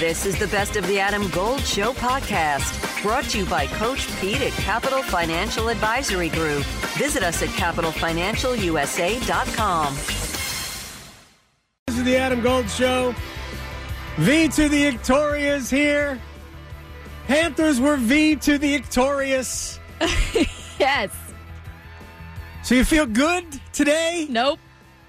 This is the Best of the Adam Gold Show podcast, brought to you by Coach Pete at Capital Financial Advisory Group. Visit us at CapitalFinancialUSA.com. This is the Adam Gold Show. V to the victorious here. Panthers were V to the victorious. Yes. So you feel good today? Nope.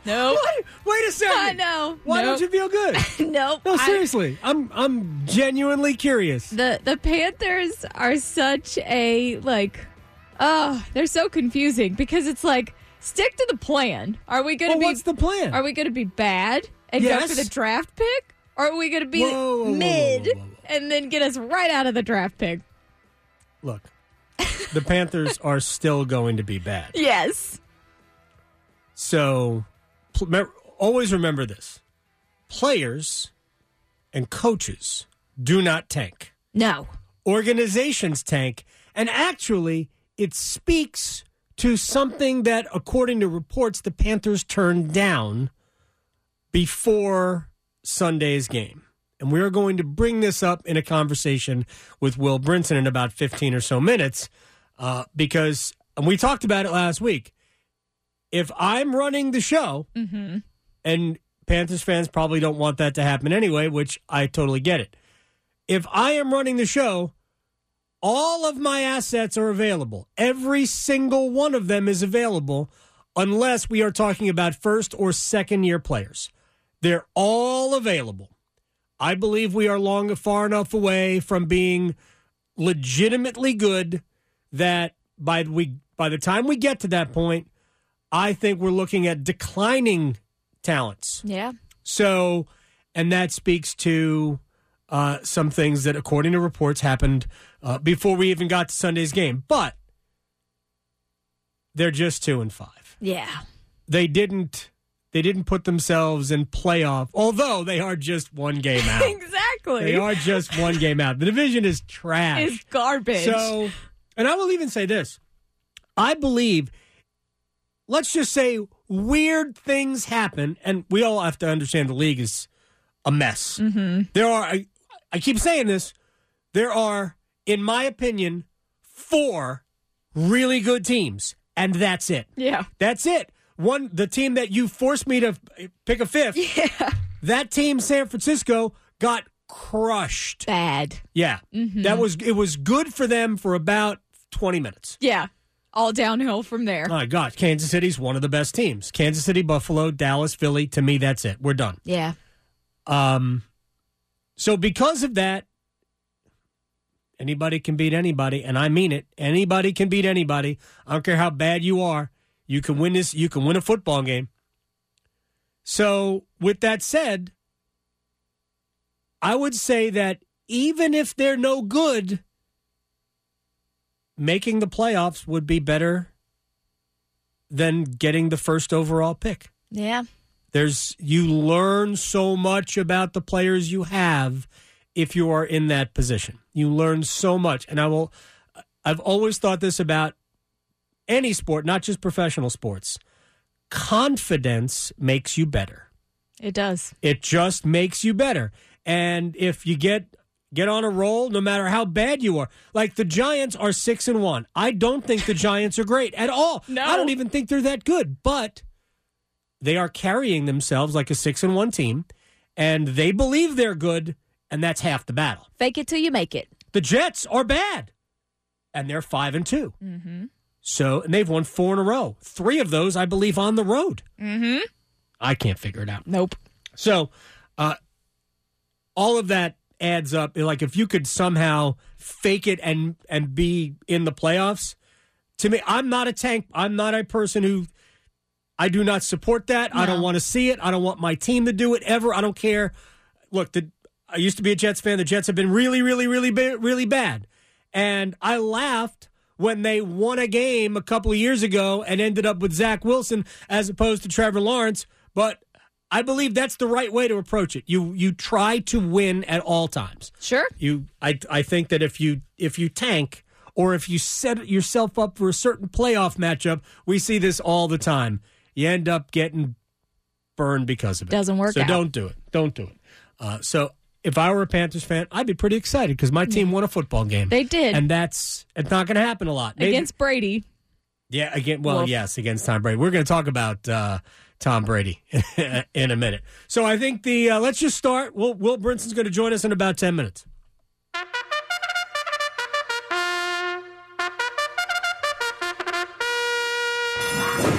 No. Nope. Wait a second. I know. Why don't you feel good? Nope. No, seriously. I'm genuinely curious. The Panthers are such a, they're so confusing because it's like, stick to the plan. Are we going to be... What's the plan? Are we going to be bad and go for the draft pick? Or are we going to be mid and then get us right out of the draft pick? Look, the Panthers are still going to be bad. Yes. So, always remember this. Players and coaches do not tank. No. Organizations tank. And actually, it speaks to something that, according to reports, the Panthers turned down before Sunday's game. And we are going to bring this up in a conversation with Will Brinson in about 15 or so minutes. Because, and we talked about it last week. If I'm running the show, and Panthers fans probably don't want that to happen anyway, which I totally get it. If I am running the show, all of my assets are available. Every single one of them is available unless we are talking about first or second year players. They're all available. I believe we are far enough away from being legitimately good that by the time we get to that point, I think we're looking at declining talents. Yeah. So, and that speaks to some things that, according to reports, happened before we even got to Sunday's game. But they're just 2-5. Yeah. They didn't put themselves in playoff, although they are just one game out. Exactly. They are just one game out. The division is trash. It's garbage. So, and I will even say this. I believe... Let's just say weird things happen, and we all have to understand the league is a mess. Mm-hmm. There are, I keep saying this, there are, in my opinion, 4 really good teams, and that's it. Yeah. That's it. One, the team that you forced me to pick a 5th, that team, San Francisco, got crushed. Bad. Yeah. Mm-hmm. It was good for them for about 20 minutes. Yeah. All downhill from there. My God, Kansas City's one of the best teams. Kansas City, Buffalo, Dallas, Philly. To me, that's it. We're done. Yeah. So because of that, anybody can beat anybody, and I mean it. Anybody can beat anybody. I don't care how bad you are. You can win this. You can win a football game. So with that said, I would say that even if they're no good, making the playoffs would be better than getting the first overall pick. Yeah. You learn so much about the players you have if you are in that position. You learn so much. And I've always thought this about any sport, not just professional sports. Confidence makes you better. It does. It just makes you better. And if you get on a roll no matter how bad you are. Like, the Giants are 6-1. I don't think the Giants are great at all. No. I don't even think they're that good. But they are carrying themselves like a 6-1 team, and they believe they're good, and that's half the battle. Fake it till you make it. The Jets are bad, and they're 5-2. Mm-hmm. So, and they've won 4 in a row. 3 of those, I believe, on the road. Mm-hmm. I can't figure it out. Nope. So, all of that adds up. Like, if you could somehow fake it and be in the playoffs, to me, I'm not a tank. I'm not a person who, I do not support that. No. I don't want to see it. I don't want my team to do it ever. I don't care. Look, I used to be a Jets fan. The Jets have been really, really, really, really bad. And I laughed when they won a game a couple of years ago and ended up with Zach Wilson as opposed to Trevor Lawrence. But I believe that's the right way to approach it. You try to win at all times. Sure. I think that if you tank or if you set yourself up for a certain playoff matchup, we see this all the time. You end up getting burned because of it. Doesn't work out. So don't do it. Don't do it. So if I were a Panthers fan, I'd be pretty excited because my team won a football game. They did. And it's not going to happen a lot. Maybe, against Brady. Yeah, yes, against Tom Brady. We're going to talk about Tom Brady in a minute. So I think let's just start. Will Brinson's going to join us in about 10 minutes.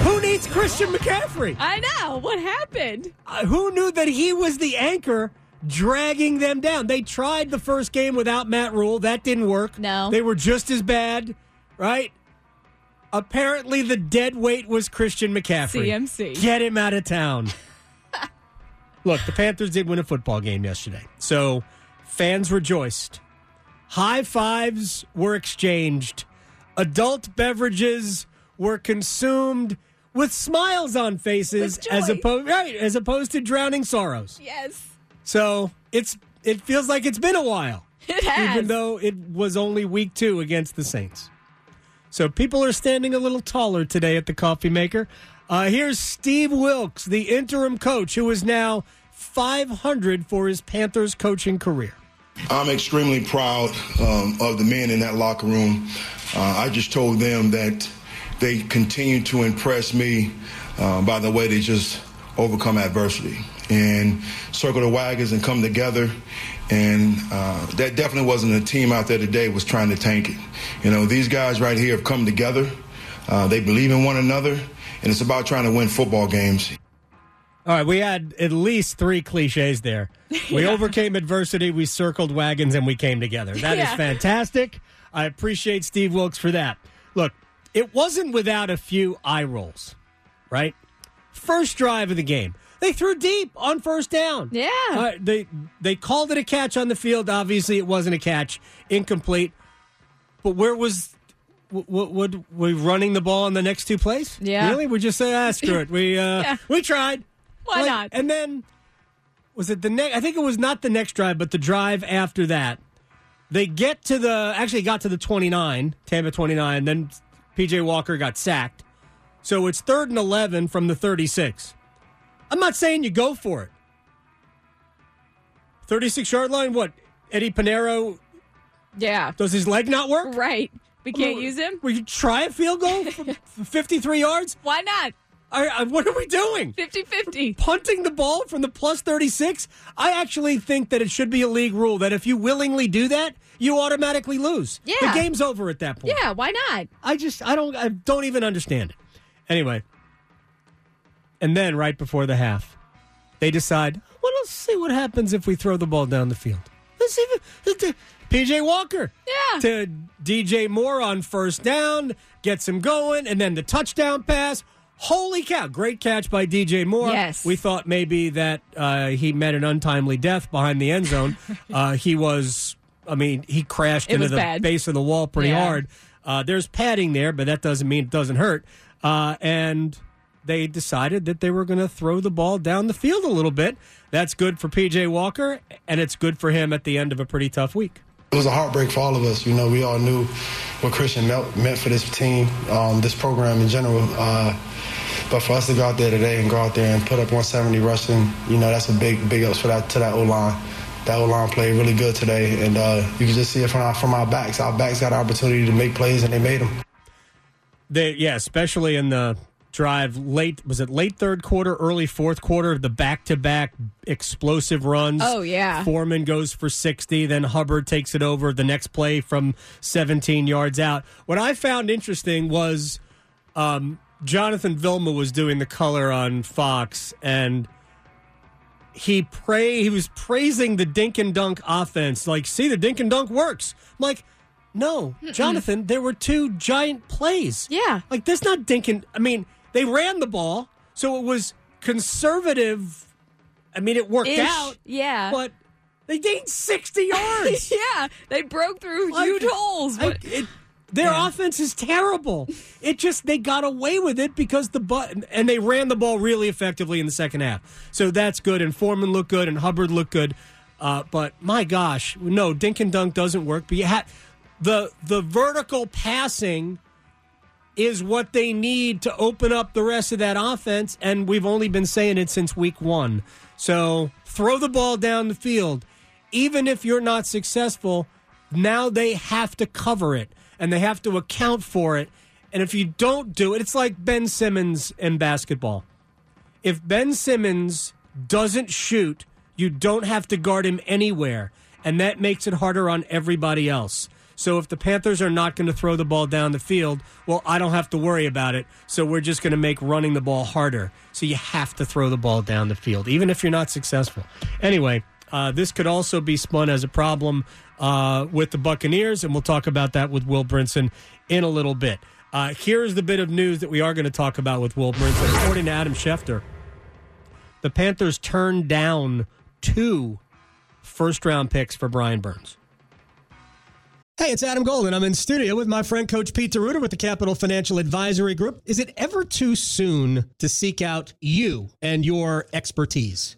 Who needs Christian McCaffrey? I know. What happened? Who knew that he was the anchor dragging them down? They tried the first game without Matt Rule. That didn't work. No. They were just as bad, right? Apparently, the dead weight was Christian McCaffrey. CMC. Get him out of town. Look, the Panthers did win a football game yesterday, so fans rejoiced. High fives were exchanged. Adult beverages were consumed with smiles on faces as opposed to drowning sorrows. Yes. So it feels like it's been a while. It has. Even though it was only week 2 against the Saints. So people are standing a little taller today at the coffee maker. Here's Steve Wilkes, the interim coach, who is now 500 for his Panthers coaching career. I'm extremely proud of the men in that locker room. I just told them that they continue to impress me by the way they just overcome adversity and circle the wagons and come together. And that definitely wasn't a team out there today was trying to tank it. You know, these guys right here have come together. They believe in one another, and it's about trying to win football games. All right, we had at least 3 cliches there. We overcame adversity, we circled wagons, and we came together. That is fantastic. I appreciate Steve Wilkes for that. Look, it wasn't without a few eye rolls, right? First drive of the game. They threw deep on first down. Yeah. They called it a catch on the field. Obviously, it wasn't a catch. Incomplete. But where was we running the ball in the next 2 plays? Yeah. Really? We just say, screw it. We tried. Why not? And then, was it the next? I think it was not the next drive, but the drive after that. They got to the 29, Tampa 29, then P.J. Walker got sacked. So it's 3rd and 11 from the 36. I'm not saying you go for it. 36-yard line, what? Eddie Pinero? Yeah. Does his leg not work? Right. We can't use him? Will you try a field goal from 53 yards? Why not? What are we doing? 50-50. Punting the ball from the plus 36? I actually think that it should be a league rule that if you willingly do that, you automatically lose. Yeah. The game's over at that point. Yeah, why not? I don't even understand it. Anyway. And then right before the half, they decide, well, let's see what happens if we throw the ball down the field. Let's see if P.J. Walker to D.J. Moore on first down, gets him going, and then the touchdown pass. Holy cow, great catch by D.J. Moore. Yes. We thought maybe that he met an untimely death behind the end zone. He crashed into the base of the wall pretty hard. There's padding there, but that doesn't mean it doesn't hurt. And they decided that they were going to throw the ball down the field a little bit. That's good for P.J. Walker, and it's good for him at the end of a pretty tough week. It was a heartbreak for all of us. You know, we all knew what Christian meant for this team, this program in general. But for us to go out there today and go out there and put up 170 rushing, you know, that's a big ups to that O-line. That O-line played really good today, and you can just see it from our backs. Our backs got an opportunity to make plays, and they made them. Especially in the drive late. Was it late 3rd quarter, early 4th quarter? The back-to-back explosive runs. Oh, yeah. Foreman goes for 60, then Hubbard takes it over the next play from 17 yards out. What I found interesting was Jonathan Vilma was doing the color on Fox, and he was praising the dink and dunk offense. Like, see, the dink and dunk works. I'm like, no, Jonathan, there were 2 giant plays. Yeah. Like, that's not dinking. I mean, they ran the ball, so it was conservative. I mean, it worked out. Yeah. But they gained 60 yards. Yeah. They broke through huge holes. But their offense is terrible. It just, they got away with it because and they ran the ball really effectively in the second half. So that's good. And Foreman looked good, and Hubbard looked good. But, my gosh, no, dink and dunk doesn't work. But you have... The vertical passing is what they need to open up the rest of that offense, and we've only been saying it since week 1. So throw the ball down the field. even if you're not successful, now they have to cover it and they have to account for it. And if you don't do it, it's like Ben Simmons in basketball. If Ben Simmons doesn't shoot, you don't have to guard him anywhere. And that makes it harder on everybody else. So if the Panthers are not going to throw the ball down the field, well, I don't have to worry about it. So we're just going to make running the ball harder. So you have to throw the ball down the field, even if you're not successful. Anyway, this could also be spun as a problem with the Buccaneers, and we'll talk about that with Will Brinson in a little bit. Here is the bit of news that we are going to talk about with Will Brinson. According to Adam Schefter, the Panthers turned down 2 first-round picks for Brian Burns. Hey, it's Adam Gold, and I'm in studio with my friend Coach Pete DeRuda with the Capital Financial Advisory Group. Is it ever too soon to seek out you and your expertise?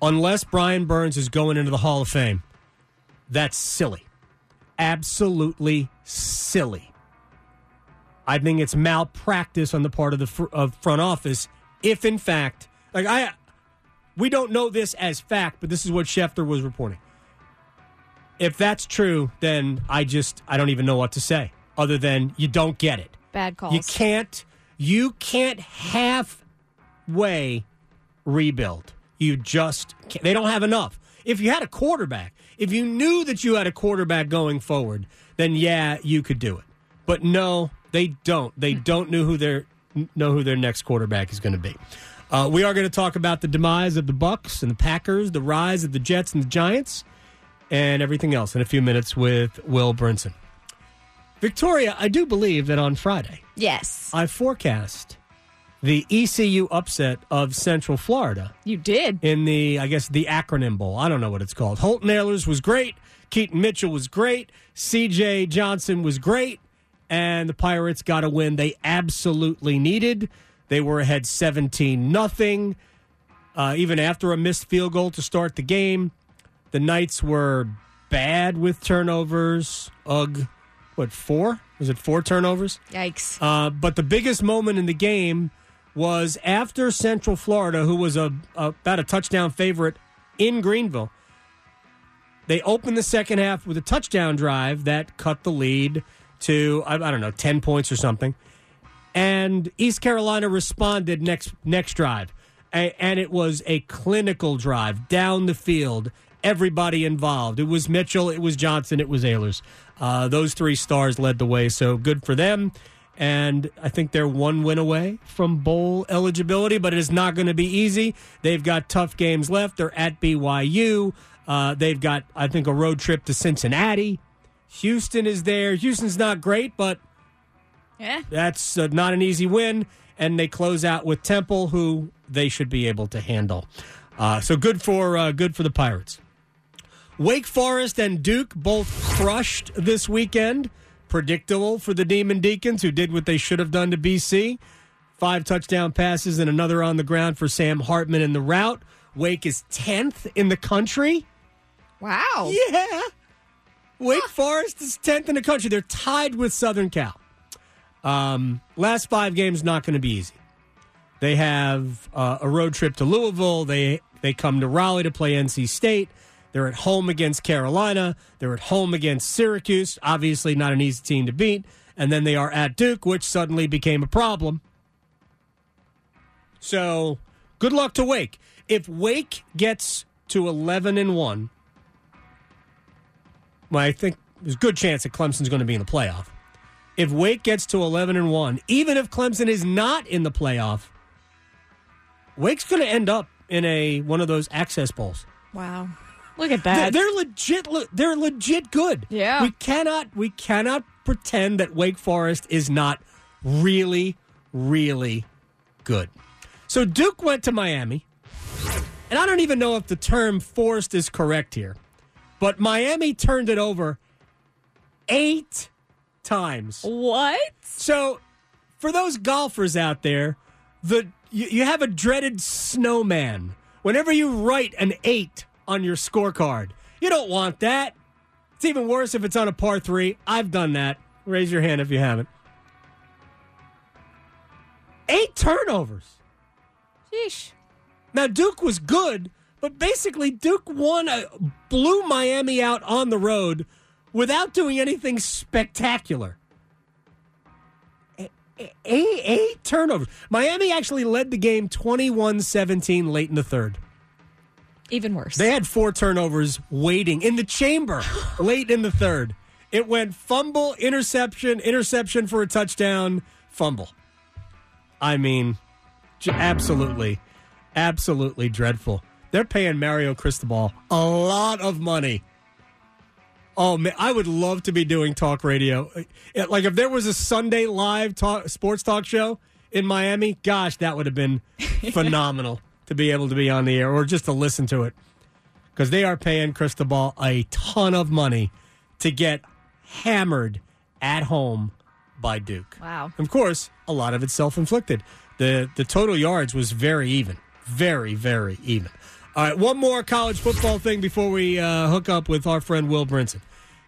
Unless Brian Burns is going into the Hall of Fame, that's silly. Absolutely silly. I think it's malpractice on the part of the front office if, in fact, we don't know this as fact, but this is what Schefter was reporting. If that's true, then I don't even know what to say other than you don't get it. Bad calls. You can't halfway rebuild. You just can't. They don't have enough. If you had a quarterback, if you knew that you had a quarterback going forward, then yeah, you could do it. But no, they don't. They don't know who their next quarterback is going to be. We are going to talk about the demise of the Bucs and the Packers, the rise of the Jets and the Giants, and everything else in a few minutes with Will Brinson. Victoria, I do believe that on Friday, yes, I forecast the ECU upset of Central Florida. You did. In the acronym bowl. I don't know what it's called. Holton Ehlers was great. Keaton Mitchell was great. C.J. Johnson was great. And the Pirates got a win they absolutely needed. They were ahead 17-0, even after a missed field goal to start the game. The Knights were bad with turnovers. Ugh. What, 4? Was it 4 turnovers? Yikes. But the biggest moment in the game was after Central Florida, who was about a touchdown favorite in Greenville. They opened the second half with a touchdown drive that cut the lead to, 10 points or something. And East Carolina responded next drive. And it was a clinical drive down the field. Everybody involved. It was Mitchell, it was Johnson, it was Ehlers. Those 3 stars led the way, so good for them. And I think they're 1 win away from bowl eligibility, but it is not going to be easy. They've got tough games left. They're at BYU. They've got, I think, a road trip to Cincinnati. Houston is there. Houston's not great, but that's not an easy win. And they close out with Temple, who they should be able to handle. So good for the Pirates. Wake Forest and Duke both crushed this weekend. Predictable for the Demon Deacons, who did what they should have done to BC. 5 touchdown passes and another on the ground for Sam Hartman in the route. Wake is 10th in the country. Wow. Yeah. Wake Forest is 10th in the country. They're tied with Southern Cal. Last 5 games, not going to be easy. They have a road trip to Louisville. They come to Raleigh to play NC State. They're at home against Carolina. They're at home against Syracuse. Obviously not an easy team to beat. And then they are at Duke, which suddenly became a problem. So good luck to Wake. If Wake gets to 11-1, I think there's a good chance that Clemson's going to be in the playoff. If Wake gets to 11-1, even if Clemson is not in the playoff, Wake's going to end up in one of those access bowls. Wow. Look at that. They're legit good. Yeah. We cannot pretend that Wake Forest is not really, really good. So Duke went to Miami and I don't even know if the term forced is correct here, but Miami turned it over 8 times. What? So for those golfers out there, you have a dreaded snowman. Whenever you write an 8 on your scorecard, you don't want that. It's even worse if it's on a par 3. I've done that. Raise your hand if you haven't. 8 turnovers. Sheesh. Now, Duke was good, but basically Duke blew Miami out on the road without doing anything spectacular. 8 turnovers. Miami actually led the game 21-17 late in the third. Even worse. They had 4 turnovers waiting in the chamber late in the third. It went fumble, interception for a touchdown, fumble. I mean, absolutely dreadful. They're paying Mario Cristobal a lot of money. Oh, man, I would love to be doing talk radio. Like, if there was a Sunday live sports talk show in Miami, gosh, that would have been phenomenal to be able to be on the air or just to listen to it. Because they are paying Cristobal a ton of money to get hammered at home by Duke. Wow. Of course, a lot of it's self-inflicted. The total yards was very even. Very, very even. All right, one more college football thing before we hook up with our friend Will Brinson.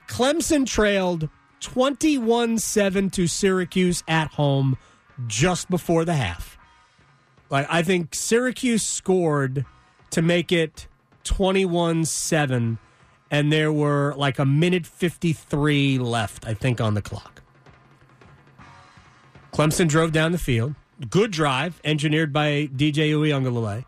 Clemson trailed 21-7 to Syracuse at home just before the half. Like, I think Syracuse scored to make it 21-7, and there were like a minute 53 left, I think, on the clock. Clemson drove down the field. Good drive, engineered by DJ Uiagalelei.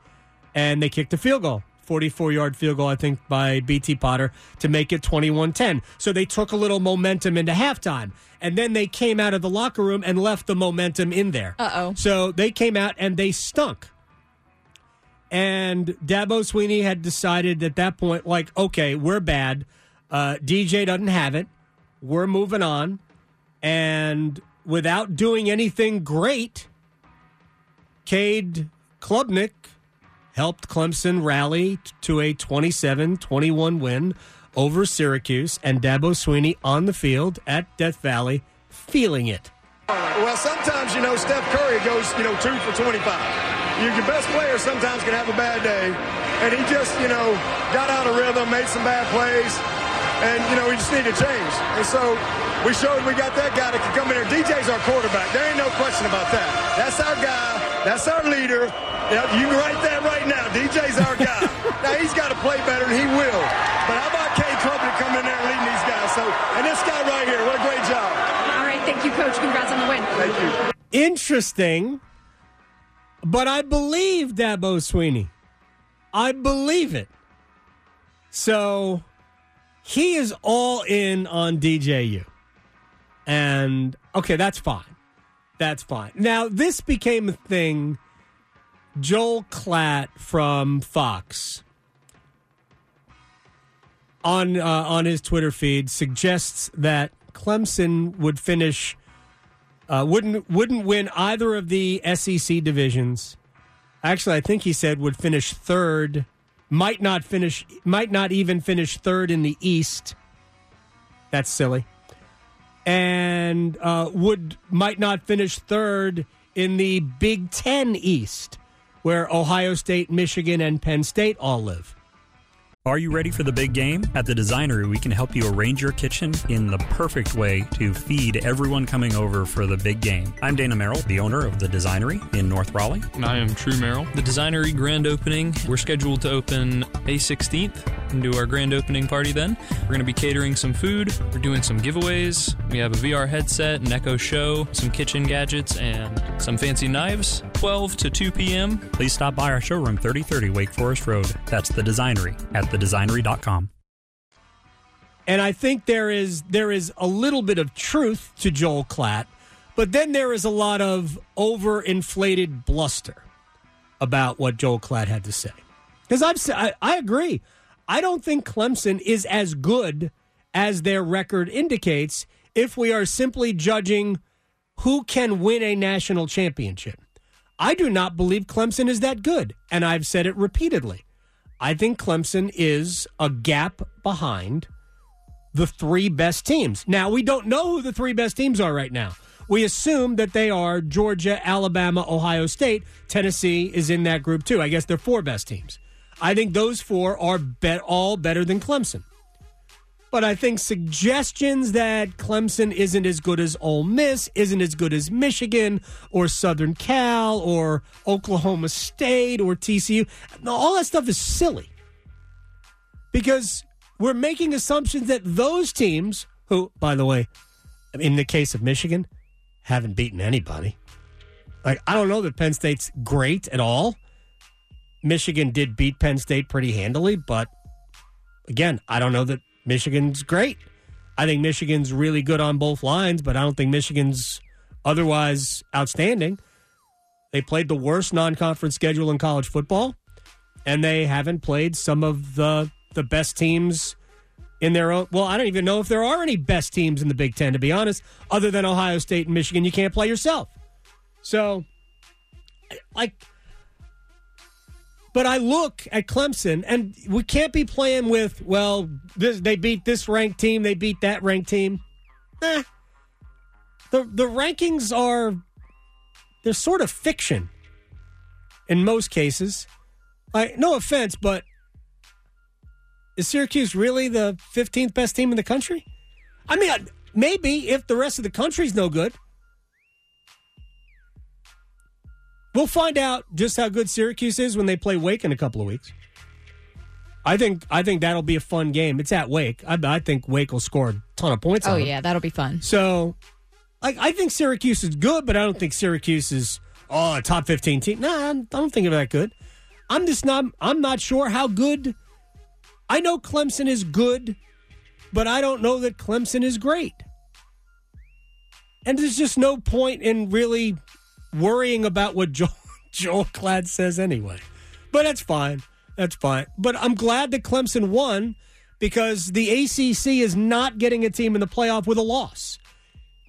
And they kicked a field goal, 44-yard field goal, I think, by B.T. Potter to make it 21-10. So they took a little momentum into halftime. And then they came out of the locker room and left the momentum in there. Uh-oh. So they came out and they stunk. And Dabo Swinney had decided at that point, like, okay, we're bad. DJ doesn't have it. We're moving on. And without doing anything great, Cade Klubnik helped Clemson rally to a 27-21 win over Syracuse, and Dabo Swinney on the field at Death Valley feeling it. Well, sometimes, Steph Curry goes, 2 for 25. Your best player sometimes can have a bad day, and he just, got out of rhythm, made some bad plays, and, he just needed change. And so we showed we got that guy that can come in there. DJ's our quarterback. There ain't no question about that. That's our guy. That's our leader. Yep, you can write that right now. DJ's our guy. Now, he's got to play better, and he will. But how about Cade Klubnik coming in there and leading these guys? So, and this guy right here, what a great job. All right, thank you, Coach. Congrats on the win. Thank you. Interesting, but I believe Dabo Swinney. I believe it. So, he is all in on DJU. And, okay, that's fine. That's fine. Now, this became a thing. Joel Klatt from Fox on his Twitter feed suggests that Clemson would finish wouldn't win either of the SEC divisions. Actually, I think he said would finish third, might not even finish third in the East. That's silly, and might not finish third in the Big Ten East, where Ohio State, Michigan, and Penn State all live. Are you ready for the big game? At The Designery, we can help you arrange your kitchen in the perfect way to feed everyone coming over for the big game. I'm Dana Merrill, the owner of The Designery in North Raleigh. And I am True Merrill. The Designery grand opening, we're scheduled to open May 16th and do our grand opening party then. We're going to be catering some food. We're doing some giveaways. We have a VR headset, an Echo Show, some kitchen gadgets, and some fancy knives. 12 to 2 p.m. Please stop by our showroom, 3030 Wake Forest Road. That's The Designery at thedesignery.com. And I think there is a little bit of truth to Joel Klatt, but then there is a lot of overinflated bluster about what Joel Klatt had to say. Because I agree. I don't think Clemson is as good as their record indicates if we are simply judging who can win a national championship. I do not believe Clemson is that good, and I've said it repeatedly. I think Clemson is a gap behind the three best teams. Now, we don't know who the three best teams are right now. We assume that they are Georgia, Alabama, Ohio State. Tennessee is in that group, too. I guess they're four best teams. I think those four are all better than Clemson. But I think suggestions that Clemson isn't as good as Ole Miss, isn't as good as Michigan or Southern Cal or Oklahoma State or TCU, all that stuff is silly. Because we're making assumptions that those teams, who, by the way, in the case of Michigan, haven't beaten anybody. Like, I don't know that Penn State's great at all. Michigan did beat Penn State pretty handily, but again, I don't know that Michigan's great. I think Michigan's really good on both lines, but I don't think Michigan's otherwise outstanding. They played the worst non-conference schedule in college football, and they haven't played some of the best teams in their own. Well, I don't even know if there are any best teams in the Big Ten, to be honest, other than Ohio State and Michigan. You can't play yourself. So, like, but I look at Clemson, and we can't be playing with, well, they beat this ranked team, they beat that ranked team. The rankings are, they're sort of fiction in most cases. Like, no offense, but is Syracuse really the 15th best team in the country? I mean, maybe if the rest of the country's no good. We'll find out just how good Syracuse is when they play Wake in a couple of weeks. I think that'll be a fun game. It's at Wake. I think Wake will score a ton of points on them. Oh, yeah, that'll be fun. So, I think Syracuse is good, but I don't think Syracuse is, a top 15 team. No, I don't think they're that good. I'm not sure how good. I know Clemson is good, but I don't know that Clemson is great. And there's just no point in really worrying about what Joel Klatt says anyway. But that's fine. That's fine. But I'm glad that Clemson won because the ACC is not getting a team in the playoff with a loss.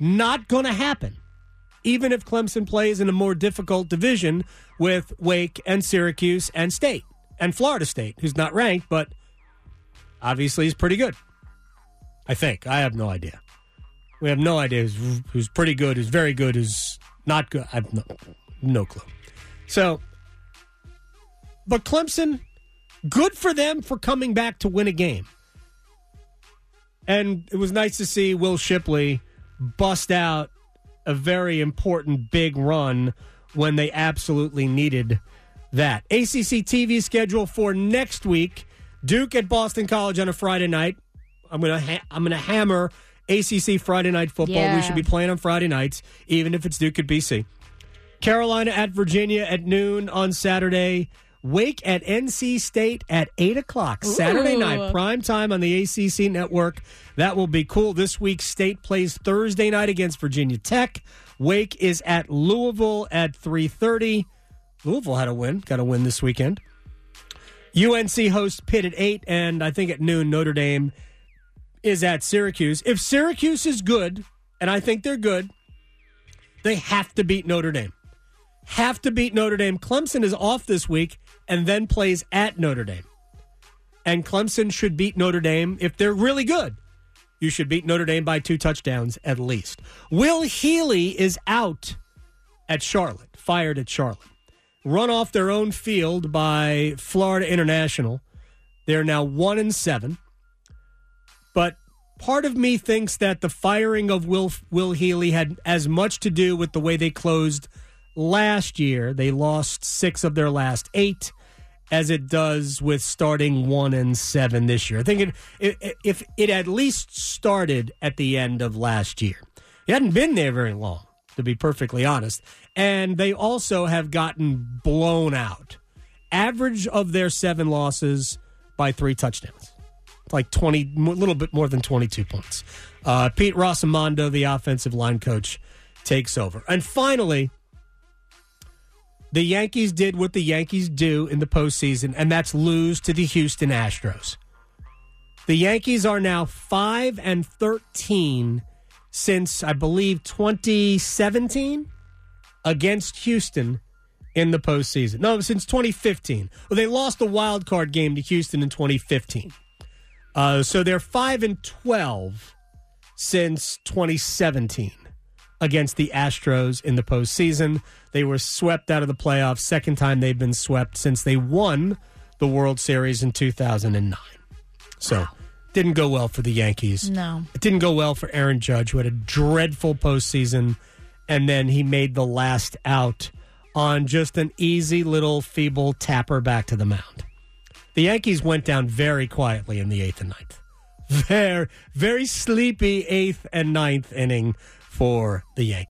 Not going to happen. Even if Clemson plays in a more difficult division with Wake and Syracuse and State and Florida State, who's not ranked, but obviously is pretty good. I think. I have no idea. We have no idea who's pretty good, who's very good, who's not good. I have no clue. So, but Clemson, good for them for coming back to win a game. And it was nice to see Will Shipley bust out a very important big run when they absolutely needed that. ACC TV schedule for next week. Duke at Boston College on a Friday night. I'm gonna hammer ACC Friday night football. Yeah. We should be playing on Friday nights, even if it's Duke at BC. Carolina at Virginia at noon on Saturday. Wake at NC State at 8 o'clock. Ooh. Saturday night, prime time on the ACC network. That will be cool. This week, State plays Thursday night against Virginia Tech. Wake is at Louisville at 3:30. Louisville had a win. Got a win this weekend. UNC hosts Pitt at 8, and I think at noon, Notre Dame is at Syracuse. If Syracuse is good, and I think they're good, they have to beat Notre Dame. Have to beat Notre Dame. Clemson is off this week and then plays at Notre Dame. And Clemson should beat Notre Dame if they're really good. You should beat Notre Dame by 2 touchdowns at least. Will Healy is out at Charlotte, fired at Charlotte. Run off their own field by Florida International. They're now 1-7. But part of me thinks that the firing of Will Healy had as much to do with the way they closed last year. They lost 6 of their last 8 as it does with starting 1-7 this year. I think if it at least started at the end of last year. It hadn't been there very long, to be perfectly honest. And they also have gotten blown out. Average of their 7 losses by 3 touchdowns. Like 20, a little bit more than 22 points. Pete Rossimondo, the offensive line coach, takes over. And finally, the Yankees did what the Yankees do in the postseason, and that's lose to the Houston Astros. The Yankees are now 5-13 since, I believe, 2017 against Houston in the postseason. No, since 2015. Well, they lost the wild card game to Houston in 2015. So they're 5-12 since 2017 against the Astros in the postseason. They were swept out of the playoffs, second time they've been swept since they won the World Series in 2009. So didn't go well for the Yankees. No. It didn't go well for Aaron Judge, who had a dreadful postseason, and then he made the last out on just an easy little feeble tapper back to the mound. The Yankees went down very quietly in the 8th and 9th. Very, very sleepy 8th and 9th inning for the Yankees.